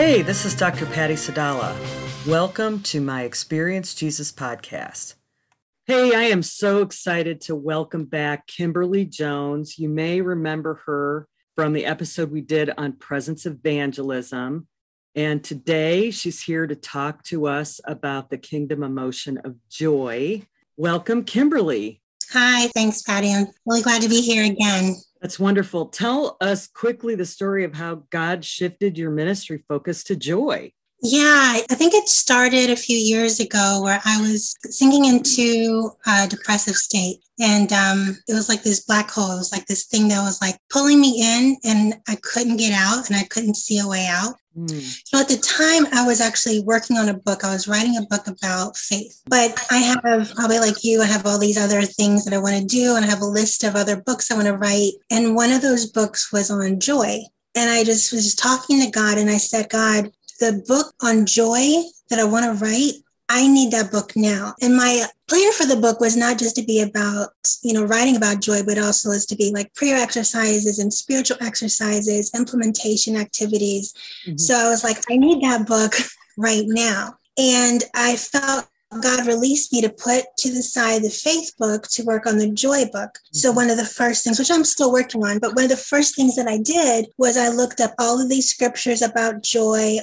Hey, this is Dr. Patty Sadala. Welcome to my Experience Jesus podcast. Hey, I am so excited to welcome back Kimberly Jones. You may remember her from the episode we did on Presence Evangelism. And today she's here to talk to us about the kingdom emotion of joy. Welcome, Kimberly. Hi, thanks, Patty. I'm really glad to be here again. That's wonderful. Tell us quickly the story of how God shifted your ministry focus to joy. Yeah, I think it started a few years ago where I was sinking into a depressive state. And it was like this black hole. It was like this thing that was like pulling me in and I couldn't get out and I couldn't see a way out. So at the time I was actually working on a book. I was writing a book about faith, but I have probably like you, I have all these other things that I want to do. And I have a list of other books I want to write. And one of those books was on joy. And I just was talking to God and I said, God, the book on joy that I want to write, I need that book now. And my plan for the book was not just to be about, writing about joy, but also is to be like prayer exercises and spiritual exercises, implementation activities. Mm-hmm. So I was like, I need that book right now. And I felt God released me to put to the side the faith book to work on the joy book. So one of the first things, which I'm still working on, but one of the first things that I did was I looked up all of these scriptures about joy,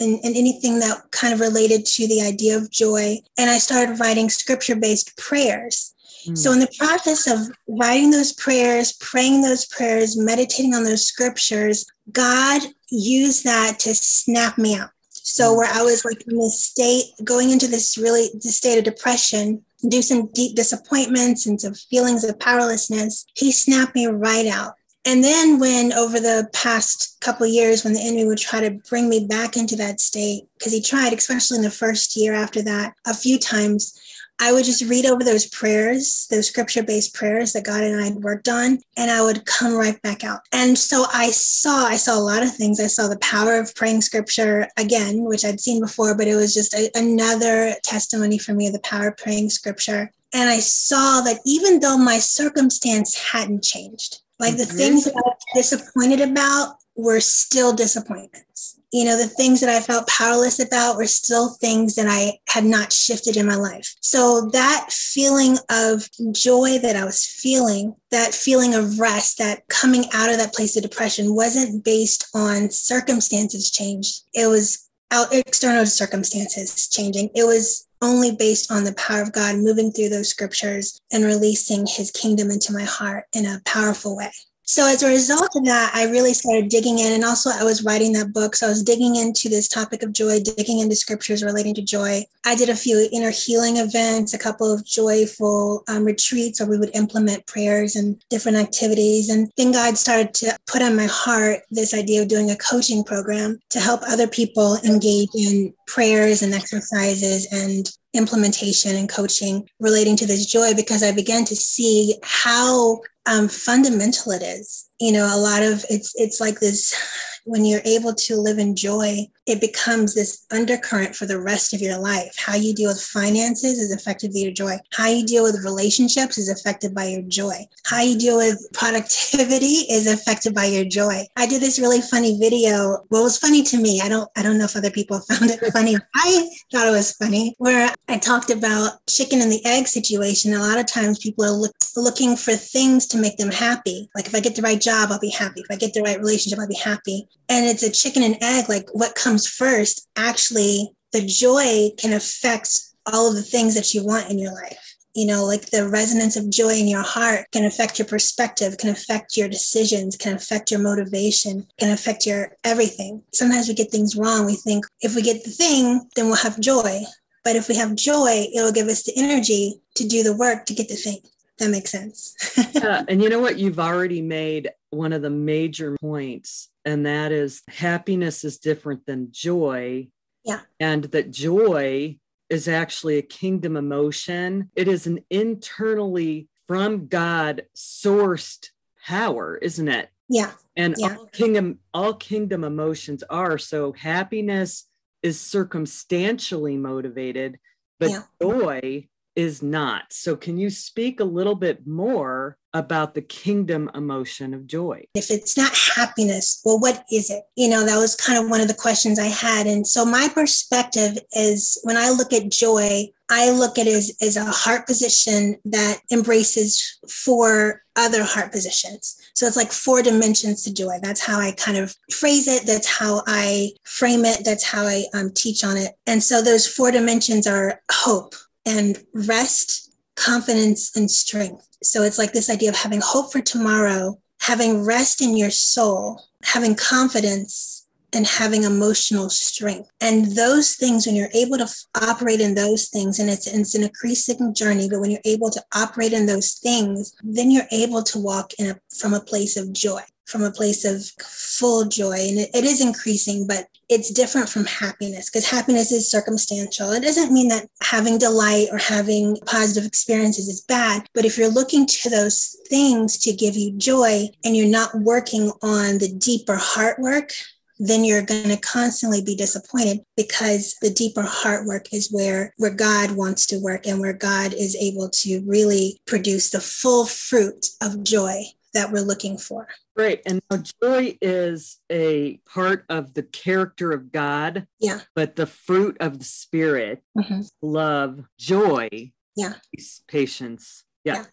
and anything that kind of related to the idea of joy. And I started writing scripture-based prayers. So in the process of writing those prayers, praying those prayers, meditating on those scriptures, God used that to snap me out. So where I was like in this state, going into this state of depression, inducing deep disappointments and some feelings of powerlessness, he snapped me right out. And then when over the past couple of years, when the enemy would try to bring me back into that state, because he tried, especially in the first year after that, a few times, I would just read over those prayers, those scripture-based prayers that God and I had worked on, and I would come right back out. And so I saw a lot of things. I saw the power of praying scripture again, which I'd seen before, but it was just another testimony for me of the power of praying scripture. And I saw that even though my circumstance hadn't changed, like the things that I was disappointed about were still disappointments. The things that I felt powerless about were still things that I had not shifted in my life. So that feeling of joy that I was feeling, that feeling of rest, that coming out of that place of depression wasn't based on circumstances changed. It was external circumstances changing. It was only based on the power of God moving through those scriptures and releasing his kingdom into my heart in a powerful way. So as a result of that, I really started digging in. And also I was writing that book. So I was digging into this topic of joy, digging into scriptures relating to joy. I did a few inner healing events, a couple of joyful retreats where we would implement prayers and different activities. And then God started to put on my heart this idea of doing a coaching program to help other people engage in prayers and exercises and implementation and coaching relating to this joy, because I began to see how fundamental it is. A lot of it's like this, when you're able to live in joy, it becomes this undercurrent for the rest of your life. How you deal with finances is affected by your joy. How you deal with relationships is affected by your joy. How you deal with productivity is affected by your joy. I did this really funny video. Well, it was funny to me. I don't know if other people found it funny. I thought it was funny, where I talked about chicken and the egg situation. A lot of times people are looking for things to make them happy. Like if I get the right job, I'll be happy. If I get the right relationship, I'll be happy. And it's a chicken and egg, like what comes first. Actually, the joy can affect all of the things that you want in your life. Like the resonance of joy in your heart can affect your perspective, can affect your decisions, can affect your motivation, can affect your everything. Sometimes we get things wrong. We think if we get the thing, then we'll have joy. But if we have joy, it'll give us the energy to do the work to get the thing. That makes sense. Yeah, and you know what? You've already made one of the major points, and that is happiness is different than joy. Yeah. And that joy is actually a kingdom emotion. It is an internally from God sourced power, isn't it? Yeah. And yeah. All kingdom emotions are. So happiness is circumstantially motivated, but yeah. Joy is not. So can you speak a little bit more about the kingdom emotion of joy? If it's not happiness, well, what is it? You know, that was kind of one of the questions I had. And so my perspective is, when I look at joy, I look at it as a heart position that embraces four other heart positions. So it's like four dimensions to joy. That's how I kind of phrase it. That's how I frame it. That's how I teach on it. And so those four dimensions are hope and rest, confidence, and strength. So it's like this idea of having hope for tomorrow, having rest in your soul, having confidence, and having emotional strength. And those things, when you're able to operate in those things, and it's an increasing journey, but when you're able to operate in those things, then you're able to walk in from a place of joy, from a place of full joy. And it is increasing, but it's different from happiness, because happiness is circumstantial. It doesn't mean that having delight or having positive experiences is bad, but if you're looking to those things to give you joy and you're not working on the deeper heart work, then you're going to constantly be disappointed, because the deeper heart work is where God wants to work and where God is able to really produce the full fruit of joy that we're looking for. Great. And now joy is a part of the character of God. Yeah. But the fruit of the Spirit, love, joy, peace, patience. Yeah.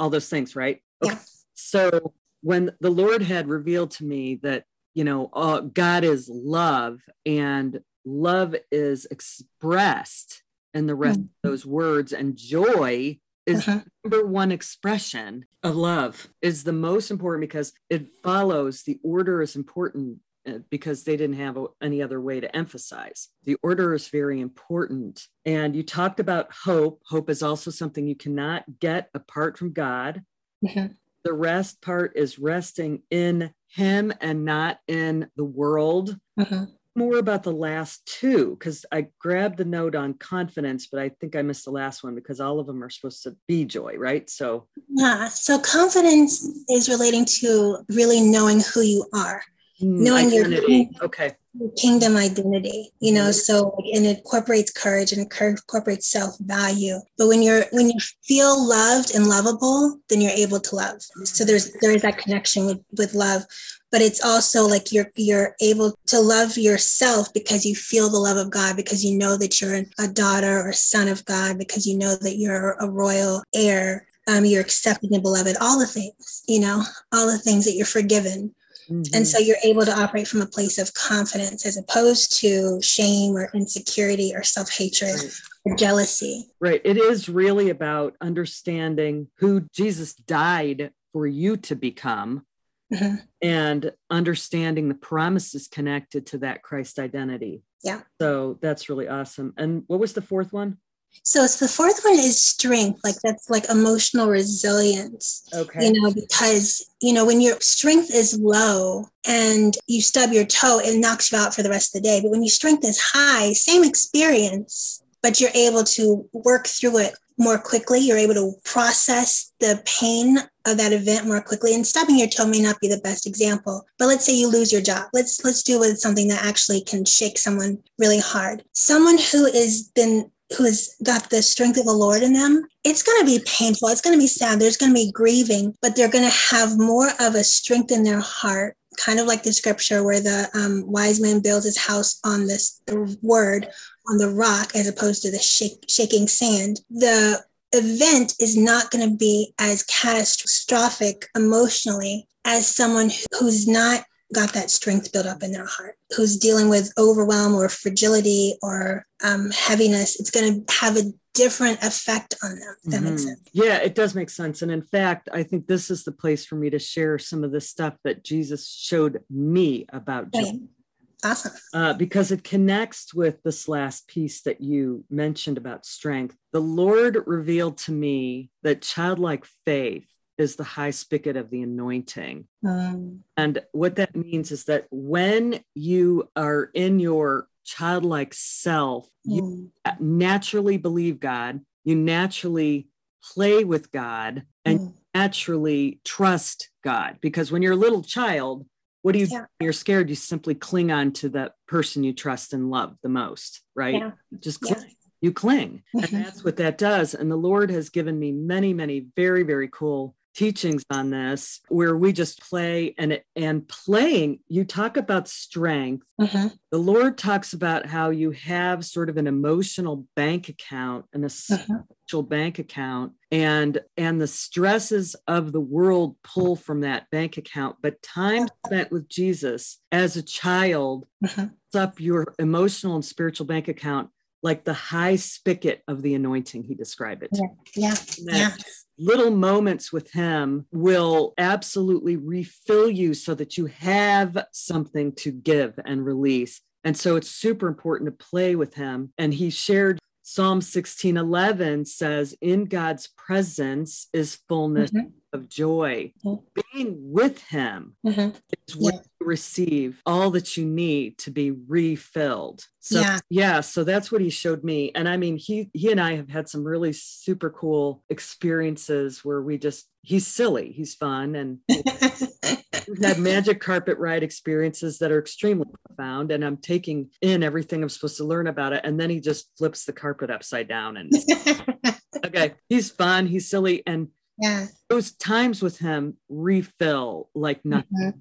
All those things, right? Okay. Yeah. So when the Lord had revealed to me that, you know, God is love, and love is expressed in the rest of those words. And joy is the number one expression of love, is the most important, because it follows. The order is important, because they didn't have any other way to emphasize. The order is very important. And you talked about hope. Hope is also something you cannot get apart from God. The rest part is resting in Him and not in the world. More about the last two, because I grabbed the note on confidence, but I think I missed the last one, because all of them are supposed to be joy, right? So yeah. So confidence is relating to really knowing who you are, knowing identity. Your kingdom identity, you know, so, and it incorporates courage and incorporates self-value. But when you feel loved and lovable, then you're able to love. So there is that connection with love, but it's also like you're able to love yourself, because you feel the love of God, because you know that you're a daughter or son of God, because you know that you're a royal heir. You're accepted and beloved, all the things, you know, all the things that you're forgiven. And so you're able to operate from a place of confidence, as opposed to shame or insecurity or self-hatred or jealousy. Right. It is really about understanding who Jesus died for you to become, and understanding the promises connected to that Christ identity. Yeah. So that's really awesome. And what was the fourth one? So it's the fourth one is strength. Like, that's like emotional resilience, you know, because, you know, when your strength is low and you stub your toe, it knocks you out for the rest of the day. But when your strength is high, same experience, but you're able to work through it more quickly. You're able to process the pain of that event more quickly. And stubbing your toe may not be the best example, but let's say you lose your job. Let's do with something that actually can shake someone really hard. Someone who has got the strength of the Lord in them, it's going to be painful. It's going to be sad. There's going to be grieving, but they're going to have more of a strength in their heart, kind of like the scripture where the wise man builds his house on the word, on the rock, as opposed to the shaking sand. The event is not going to be as catastrophic emotionally as someone who's not got that strength built up in their heart, who's dealing with overwhelm or fragility or heaviness. It's going to have a different effect on them. If that makes sense. Yeah, it does make sense. And in fact, I think this is the place for me to share some of the stuff that Jesus showed me about joy. Right. Awesome. Because it connects with this last piece that you mentioned about strength. The Lord revealed to me that childlike faith is the high spigot of the anointing. And what that means is that when you are in your childlike self, you naturally believe God, you naturally play with God, and you naturally trust God. Because when you're a little child, what do you do when you're scared? You simply cling on to the person you trust and love the most, right? Yeah. Just cling. You cling. And that's what that does. And the Lord has given me many, many very, very cool teachings on this, where we just play and playing, you talk about strength. The Lord talks about how you have sort of an emotional bank account and a spiritual bank account, and the stresses of the world pull from that bank account. But time spent with Jesus as a child fills up your emotional and spiritual bank account like the high spigot of the anointing, he described it. Yeah. Little moments with him will absolutely refill you so that you have something to give and release. And so it's super important to play with him. And he shared Psalm 16:11 says, in God's presence is fullness of joy. Being with him is where you receive all that you need to be refilled. So so that's what he showed me. And I mean, he and I have had some really super cool experiences where we just, he's silly, he's fun, and we've had magic carpet ride experiences that are extremely profound, and I'm taking in everything I'm supposed to learn about it. And then he just flips the carpet upside down and okay, he's fun, he's silly. And those times with him refill like nothing.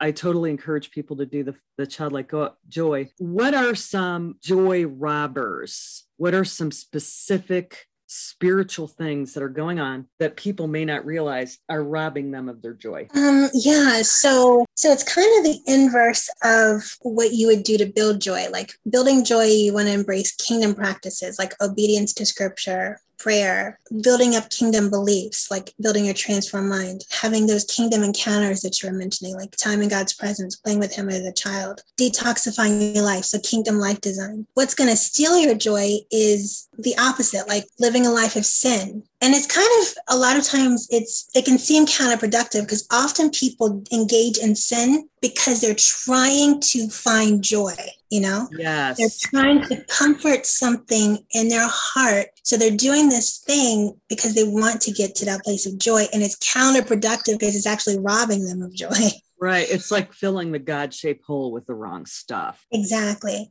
I totally encourage people to do the childlike joy. What are some joy robbers? What are some specific spiritual things that are going on that people may not realize are robbing them of their joy? So it's kind of the inverse of what you would do to build joy. Like building joy, you want to embrace kingdom practices like obedience to scripture, prayer, building up kingdom beliefs, like building your transformed mind, having those kingdom encounters that you were mentioning, like time in God's presence, playing with him as a child, detoxifying your life. So kingdom life design. What's going to steal your joy is the opposite, like living a life of sin. And it's kind of, a lot of times it can seem counterproductive, because often people engage in sin because they're trying to find joy, you know? They're trying to comfort something in their heart. So they're doing this thing because they want to get to that place of joy. And it's counterproductive because it's actually robbing them of joy. Right. It's like filling the God-shaped hole with the wrong stuff. Exactly.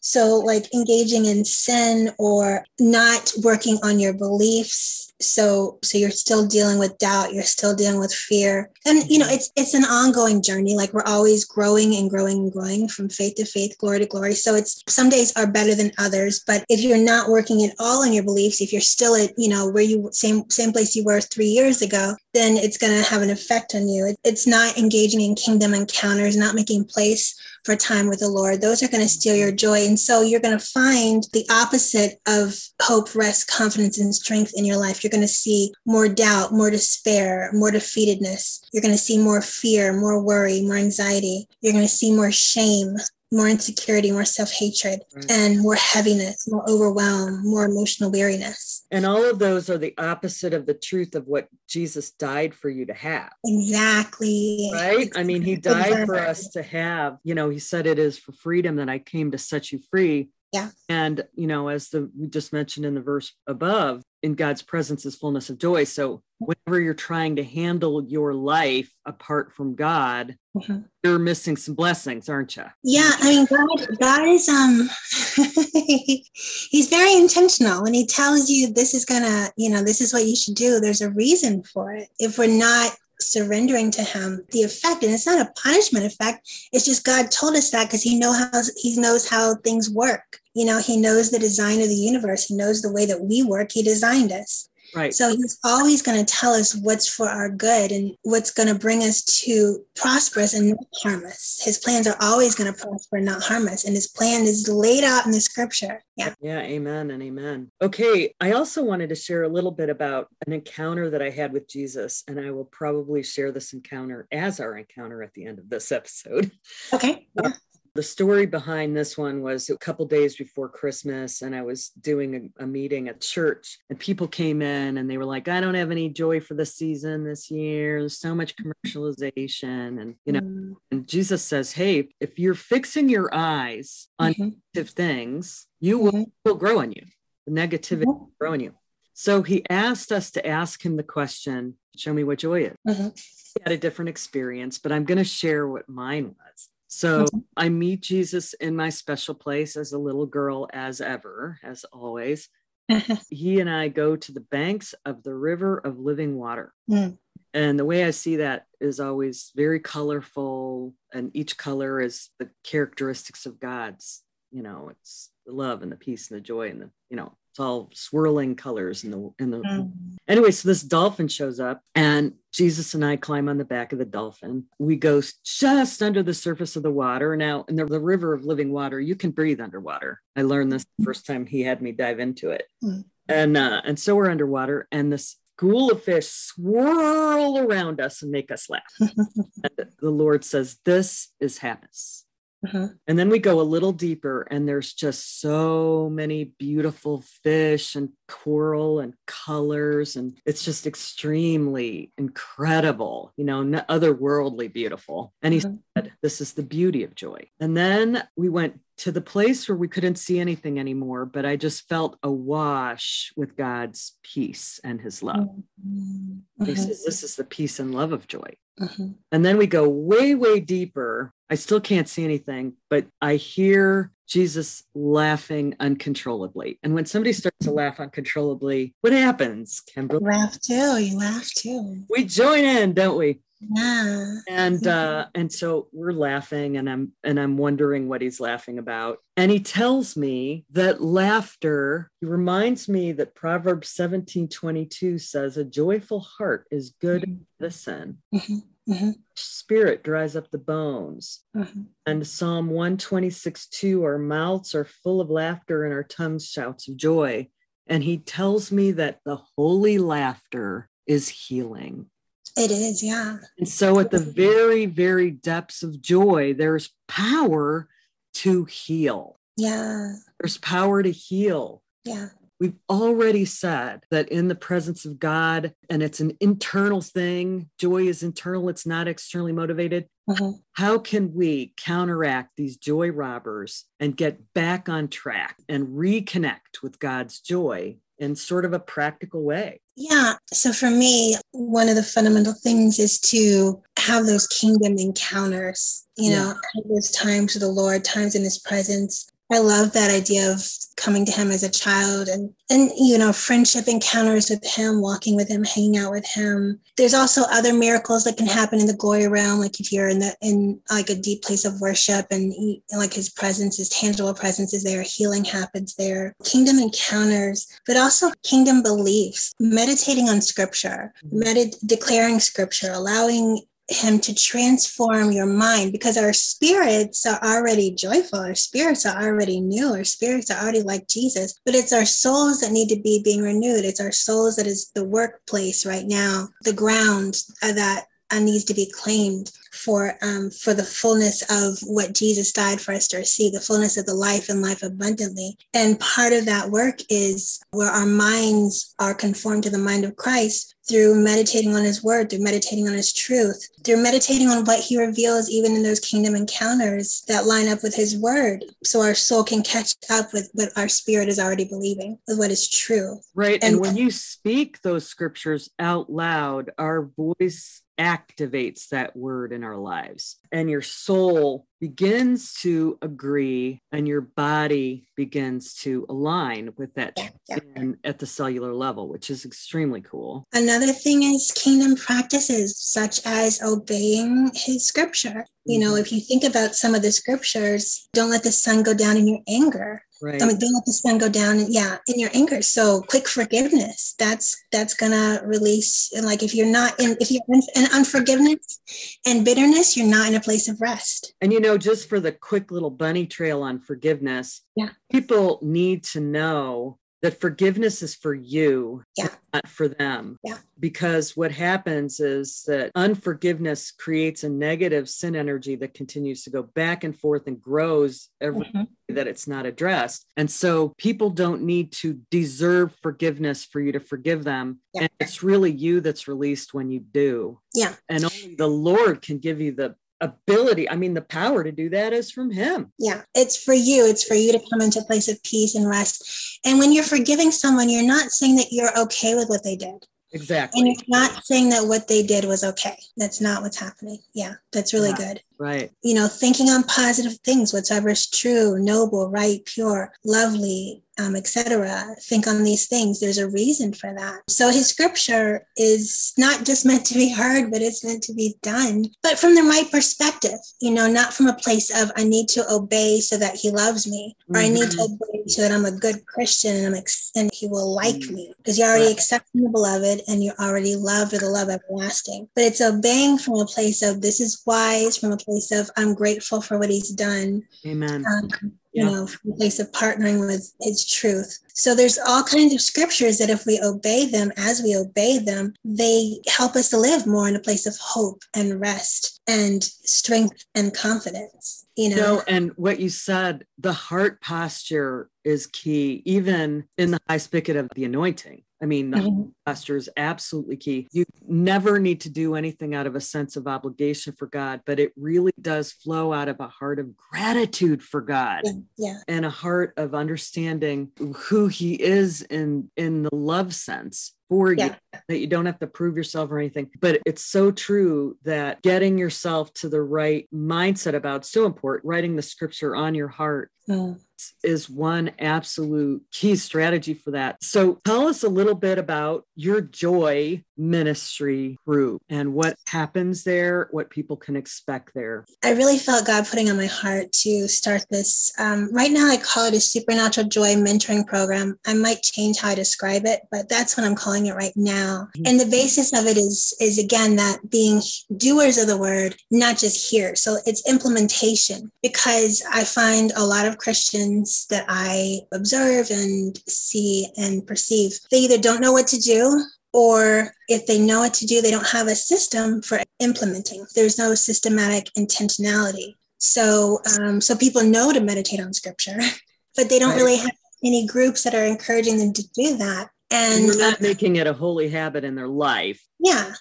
So like engaging in sin or not working on your beliefs. So you're still dealing with doubt. You're still dealing with fear. And, you know, it's an ongoing journey. Like we're always growing and growing and growing from faith to faith, glory to glory. So it's, some days are better than others, but if you're not working at all on your beliefs, if you're still at, you know, where you, same place you were 3 years ago, then it's going to have an effect on you. It's not engaging in kingdom encounters, not making place for time with the Lord. Those are going to steal your joy. And so you're going to find the opposite of hope, rest, confidence, and strength in your life. You're going to see more doubt, more despair, more defeatedness. You're going to see more fear, more worry, more anxiety. You're going to see more shame, more insecurity, more self-hatred, and more heaviness, more overwhelm, more emotional weariness. And all of those are the opposite of the truth of what Jesus died for you to have. Exactly. Right? I mean, he died for us to have, you know, he said, it is for freedom that I came to set you free. Yeah. And, you know, as we just mentioned in the verse above, in God's presence is fullness of joy. So whenever you're trying to handle your life apart from God, you're missing some blessings, aren't you? Yeah. I mean, God is, he's very intentional when he tells you this is gonna, you know, this is what you should do. There's a reason for it. If we're not surrendering to him, the effect, and it's not a punishment effect, it's just God told us that because he knows how things work. You know, he knows the design of the universe. He knows the way that we work. He designed us. Right. So he's always going to tell us what's for our good and what's going to bring us to prosper us and not harm us. His plans are always going to prosper and not harm us. And his plan is laid out in the scripture. Yeah. Amen and amen. Okay. I also wanted to share a little bit about an encounter that I had with Jesus, and I will probably share this encounter as our encounter at the end of this episode. Okay. Yeah. The story behind this one was a couple days before Christmas, and I was doing a meeting at church, and people came in and they were like, I don't have any joy for the season this year. There's so much commercialization. And, you know, and Jesus says, hey, if you're fixing your eyes on negative things, you will grow in you. The negativity will grow in you. So he asked us to ask him the question, show me what joy is. He had a different experience, but I'm going to share what mine was. So I meet Jesus in my special place as a little girl, as ever, as always. He and I go to the banks of the river of living water. Mm. And the way I see that is always very colorful. And each color is the characteristics of God's, you know, it's the love and the peace and the joy and the, you know, it's all swirling colors in the Anyway, so this dolphin shows up and Jesus and I climb on the back of the dolphin. We go just under the surface of the water. Now, in the river of living water, you can breathe underwater. I learned this the first time he had me dive into it. And so we're underwater, and this school of fish swirl around us and make us laugh. And the Lord says, this is happiness. And then we go a little deeper, and there's just so many beautiful fish and coral and colors. And it's just extremely incredible, you know, otherworldly beautiful. And he said, this is the beauty of joy. And then we went to the place where we couldn't see anything anymore, but I just felt awash with God's peace and his love. He says, this is the peace and love of joy. And then we go way, way deeper. I still can't see anything, but I hear Jesus laughing uncontrollably. And when somebody starts to laugh uncontrollably, what happens, Kimberly? You laugh too. We join in, don't we? Yeah. And so we're laughing, and I'm wondering what he's laughing about. And he tells me that laughter, he reminds me that Proverbs 17:22 says, a joyful heart is good medicine. Spirit dries up the bones. And Psalm 126:2, our mouths are full of laughter and our tongues shouts of joy. And he tells me that the holy laughter is healing. It is, yeah. And so at the very, very depths of joy, there's power to heal. Yeah. There's power to heal. Yeah. We've already said that in the presence of God, and it's an internal thing. Joy is internal. It's not externally motivated. How can we counteract these joy robbers and get back on track and reconnect with God's joy in sort of a practical way? Yeah. So for me, one of the fundamental things is to have those kingdom encounters, you know, those times with the Lord, times in his presence. I love that idea of coming to him as a child and, you know, friendship encounters with him, walking with him, hanging out with him. There's also other miracles that can happen in the glory realm. Like if you're in a deep place of worship and his presence, his tangible presence is there, healing happens there, kingdom encounters, but also kingdom beliefs, meditating on scripture, declaring scripture, allowing him to transform your mind, because our spirits are already joyful. Our spirits are already new. Our spirits are already like Jesus, but it's our souls that need to be being renewed. It's our souls that is the workplace right now, the ground that needs to be claimed for the fullness of what Jesus died for us to receive, the fullness of the life and life abundantly. And part of that work is where our minds are conformed to the mind of Christ through meditating on his word, through meditating on his truth, through meditating on what he reveals, even in those kingdom encounters that line up with his word. So our soul can catch up with what our spirit is already believing, with what is true. Right. And when you speak those scriptures out loud, our voice activates that word in our lives, and your soul begins to agree and your body begins to align with that at the cellular level, which is extremely cool. Another thing is kingdom practices, such as obeying his scripture. You know, if you think about some of the scriptures, don't let the sun go down in your anger. Right. I mean, don't let the sun go down in your anger. So quick forgiveness, that's going to release. And like, if you're in unforgiveness and bitterness, you're not in a place of rest. And, you know, just for the quick little bunny trail on forgiveness, people need to know that forgiveness is for you, not for them. Yeah. Because what happens is that unforgiveness creates a negative sin energy that continues to go back and forth and grows every day that it's not addressed. And so people don't need to deserve forgiveness for you to forgive them. Yeah. And it's really you that's released when you do. Yeah. And only the Lord can give you the ability. I mean, the power to do that is from him. Yeah. It's for you. It's for you to come into a place of peace and rest. And when you're forgiving someone, you're not saying that you're okay with what they did. Exactly. And you're not saying that what they did was okay. That's not what's happening. Yeah. That's really good. Right. You know, thinking on positive things, whatever is true, noble, right, pure, lovely, etc. Think on these things. There's a reason for that. So his scripture is not just meant to be heard, but it's meant to be done. But from the right perspective, you know, not from a place of I need to obey so that he loves me, or I need to obey so that I'm a good Christian and and he will like me, because you're already accepting the beloved and you're already loved with a love everlasting. But it's obeying from a place of this is wise, from a place of I'm grateful for what he's done. Amen. You know, from a place of partnering with his truth. So there's all kinds of scriptures that if we obey them, as we obey them, they help us to live more in a place of hope and rest and strength and confidence, you know. So, and what you said, the heart posture is key, even in the high spigot of the anointing. I mean, the heart posture is absolutely key. You never need to do anything out of a sense of obligation for God, but it really does flow out of a heart of gratitude for God. Yeah. And a heart of understanding who he is in the love sense for you, that you don't have to prove yourself or anything. But it's so true that getting yourself to the right mindset about so important, writing the scripture on your heart is one absolute key strategy for that. So tell us a little bit about your Joy Ministry group and what happens there, what people can expect there. I really felt God putting on my heart to start this. Right now, I call it a supernatural joy mentoring program. I might change how I describe it, but that's what I'm calling it right now. And the basis of it is again, that being doers of the word, not just hearers. So it's implementation, because I find a lot of Christians that I observe and see and perceive, they either don't know what to do, or if they know what to do, they don't have a system for implementing. There's no systematic intentionality. So people know to meditate on scripture, but they don't really have any groups that are encouraging them to do that. And we're not making it a holy habit in their life. Yeah.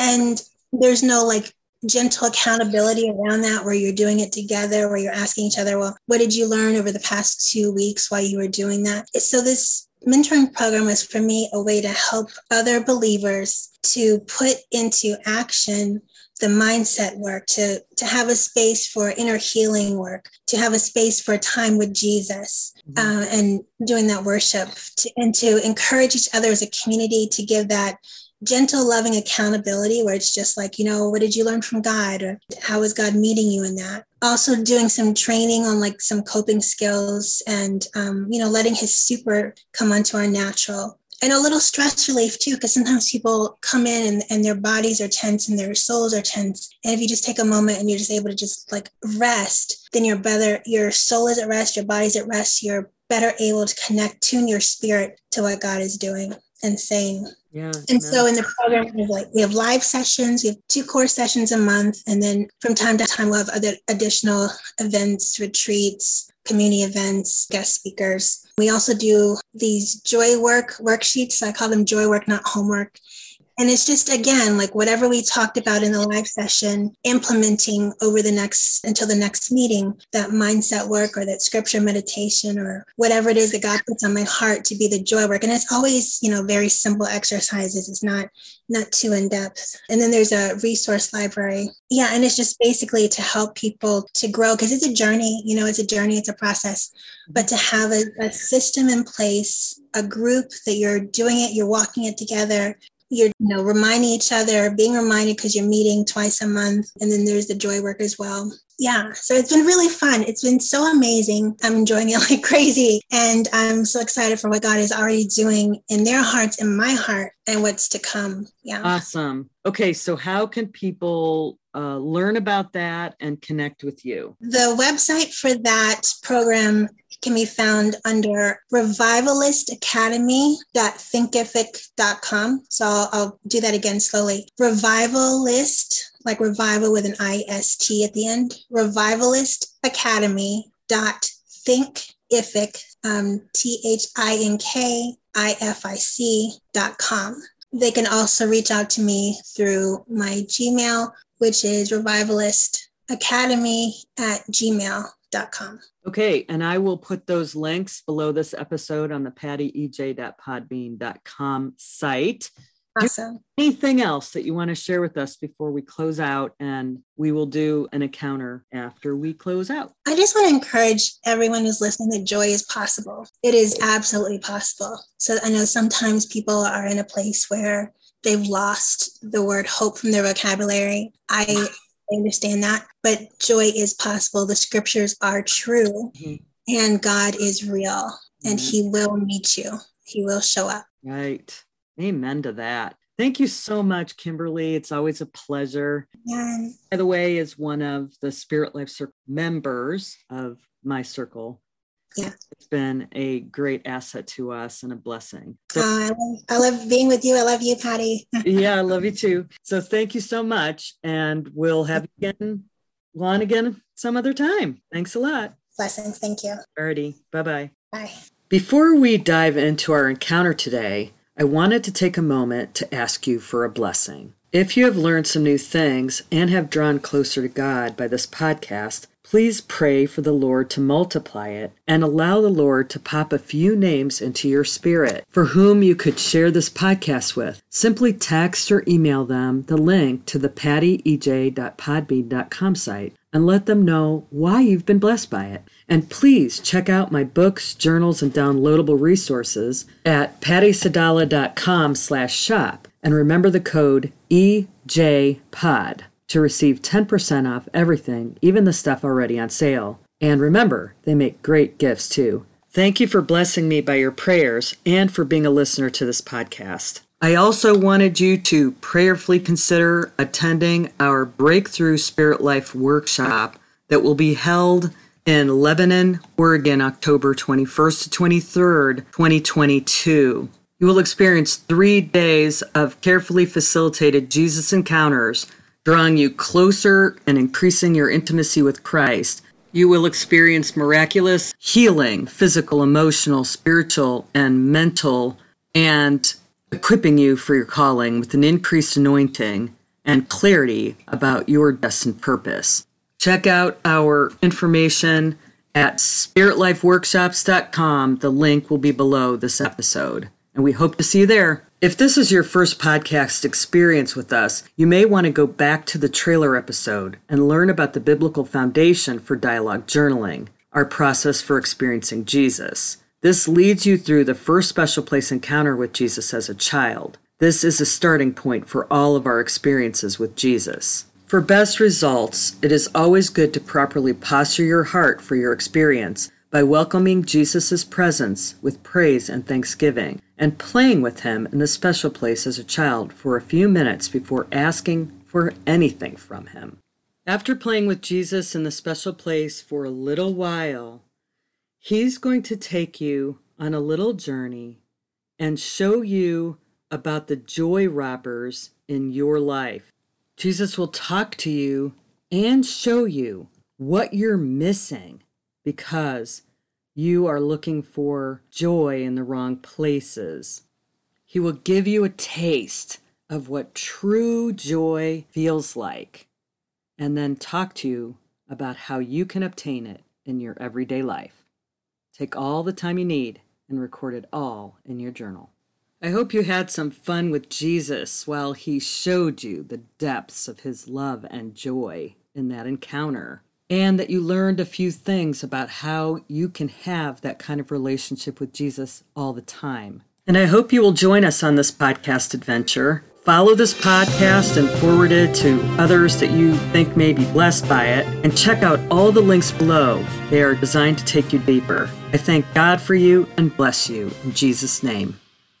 And there's no like gentle accountability around that, where you're doing it together, where you're asking each other, well, what did you learn over the past 2 weeks while you were doing that? So this mentoring program was for me a way to help other believers to put into action the mindset work, to have a space for inner healing work, to have a space for time with Jesus, and doing that worship, and to encourage each other as a community, to give that gentle, loving accountability, where it's just like, you know, what did you learn from God, or how is God meeting you in that? Also doing some training on like some coping skills and, you know, letting his super come onto our natural. And a little stress relief too, because sometimes people come in and their bodies are tense and their souls are tense. And if you just take a moment and you're just able to just like rest, then your soul is at rest, your body's at rest, you're better able to tune your spirit to what God is doing and saying. Yeah, and so in the program, we have live sessions, we have 2 core sessions a month. And then from time to time, we'll have other additional events, retreats, community events, guest speakers. We also do these joy work worksheets. So I call them joy work, not homework. And it's just, again, like whatever we talked about in the live session, implementing until the next meeting, that mindset work or that scripture meditation or whatever it is that God puts on my heart to be the joy work. And it's always, you know, very simple exercises. It's not too in depth. And then there's a resource library. Yeah. And it's just basically to help people to grow, because it's a journey, you know, it's a process, but to have a system in place, a group that you're doing it, you're walking it together. You're, you know, reminding each other, being reminded, because you're meeting twice a month. And then there's the joy work as well. Yeah. So it's been really fun. It's been so amazing. I'm enjoying it like crazy. And I'm so excited for what God is already doing in their hearts, in my heart, and what's to come. Yeah. Awesome. Okay. So how can people learn about that and connect with you? The website for that program can be found under revivalistacademy.thinkific.com. So I'll do that again slowly. Revivalist, like revival with an IST at the end, revivalistacademy.thinkific, THINKIFIC.com. They can also reach out to me through my Gmail, which is revivalistacademy@gmail.com. Okay. And I will put those links below this episode on the pattyej.podbean.com site. Awesome. Anything else that you want to share with us before we close out? And we will do an encounter after we close out. I just want to encourage everyone who's listening that joy is possible. It is absolutely possible. So I know sometimes people are in a place where they've lost the word hope from their vocabulary. I understand that, but joy is possible. The scriptures are true, mm-hmm. and God is real, mm-hmm. and he will meet you. He will show up. Right. Amen to that. Thank you so much, Kimberly. It's always a pleasure. Yeah. By the way, is one of the Spirit Life Circle members of my circle. Yeah. It's been a great asset to us and a blessing. So, I love being with you. I love you, Patty. Yeah, I love you too. So thank you so much. And we'll have you again some other time. Thanks a lot. Blessings. Thank you. Alrighty. Bye-bye. Bye. Before we dive into our encounter today, I wanted to take a moment to ask you for a blessing. If you have learned some new things and have drawn closer to God by this podcast, please pray for the Lord to multiply it and allow the Lord to pop a few names into your spirit for whom you could share this podcast with. Simply text or email them the link to the pattyej.podbean.com site and let them know why you've been blessed by it. And please check out my books, journals, and downloadable resources at pattysadala.com/shop and remember the code EJPOD to receive 10% off everything, even the stuff already on sale. And remember, they make great gifts too. Thank you for blessing me by your prayers and for being a listener to this podcast. I also wanted you to prayerfully consider attending our Breakthrough Spirit Life workshop that will be held in Lebanon, Oregon, October 21st to 23rd, 2022. You will experience 3 days of carefully facilitated Jesus encounters, drawing you closer and increasing your intimacy with Christ. You will experience miraculous healing, physical, emotional, spiritual, and mental, and equipping you for your calling with an increased anointing and clarity about your destined purpose. Check out our information at spiritlifeworkshops.com. The link will be below this episode, and we hope to see you there. If this is your first podcast experience with us, you may want to go back to the trailer episode and learn about the biblical foundation for dialogue journaling, our process for experiencing Jesus. This leads you through the first special place encounter with Jesus as a child. This is a starting point for all of our experiences with Jesus. For best results, it is always good to properly posture your heart for your experience by welcoming Jesus' presence with praise and thanksgiving, and playing with him in the special place as a child for a few minutes before asking for anything from him. After playing with Jesus in the special place for a little while, he's going to take you on a little journey and show you about the joy robbers in your life. Jesus will talk to you and show you what you're missing because you are looking for joy in the wrong places. He will give you a taste of what true joy feels like and then talk to you about how you can obtain it in your everyday life. Take all the time you need and record it all in your journal. I hope you had some fun with Jesus while he showed you the depths of his love and joy in that encounter, and that you learned a few things about how you can have that kind of relationship with Jesus all the time. And I hope you will join us on this podcast adventure. Follow this podcast and forward it to others that you think may be blessed by it. And check out all the links below. They are designed to take you deeper. I thank God for you and bless you in Jesus' name.